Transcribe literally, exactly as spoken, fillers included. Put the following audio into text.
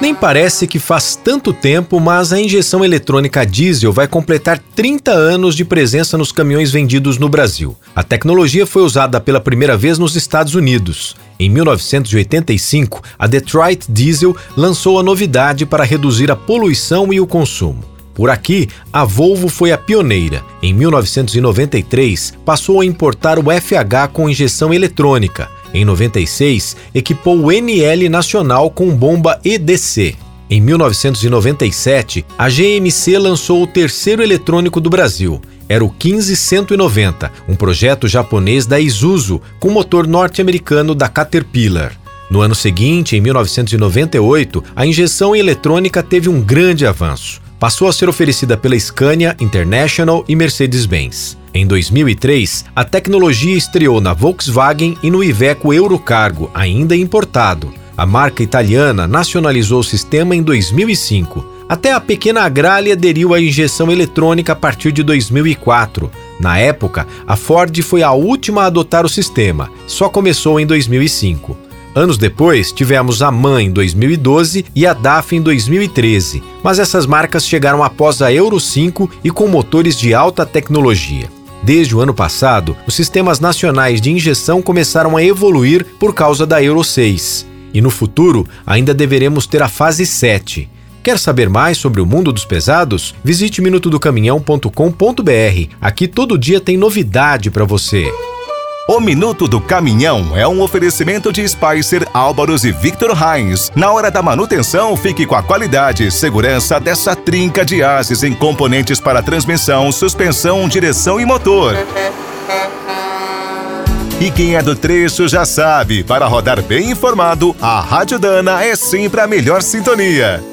Nem parece que faz tanto tempo, mas a injeção eletrônica diesel vai completar trinta anos de presença nos caminhões vendidos no Brasil. A tecnologia foi usada pela primeira vez nos Estados Unidos. Em mil novecentos e oitenta e cinco, a Detroit Diesel lançou a novidade para reduzir a poluição e o consumo. Por aqui, a Volvo foi a pioneira. Em mil novecentos e noventa e três, passou a importar o F H com injeção eletrônica. Em noventa e seis, equipou o N L nacional com bomba E D C. Em mil novecentos e noventa e sete, a G M C lançou o terceiro eletrônico do Brasil. Era o quinze cento e noventa, um projeto japonês da Isuzu, com motor norte-americano da Caterpillar. No ano seguinte, em mil novecentos e noventa e oito, a injeção eletrônica teve um grande avanço. Passou a ser oferecida pela Scania, International e Mercedes-Benz. Em dois mil e três, a tecnologia estreou na Volkswagen e no Iveco Eurocargo, ainda importado. A marca italiana nacionalizou o sistema em dois mil e cinco. Até a pequena Agrale aderiu à injeção eletrônica a partir de dois mil e quatro. Na época, a Ford foi a última a adotar o sistema. Só começou em dois mil e cinco. Anos depois, tivemos a MAN em dois mil e doze e a D A F em dois mil e treze, mas essas marcas chegaram após a Euro cinco e com motores de alta tecnologia. Desde o ano passado, os sistemas nacionais de injeção começaram a evoluir por causa da Euro seis. E no futuro, ainda deveremos ter a fase sete. Quer saber mais sobre o mundo dos pesados? Visite minuto do caminhão ponto com ponto b r. Aqui todo dia tem novidade para você. O Minuto do Caminhão é um oferecimento de Spicer, Albarus e Victor Hines. Na hora da manutenção, fique com a qualidade e segurança dessa trinca de ases em componentes para transmissão, suspensão, direção e motor. E quem é do trecho já sabe, para rodar bem informado, a Rádio Dana é sempre a melhor sintonia.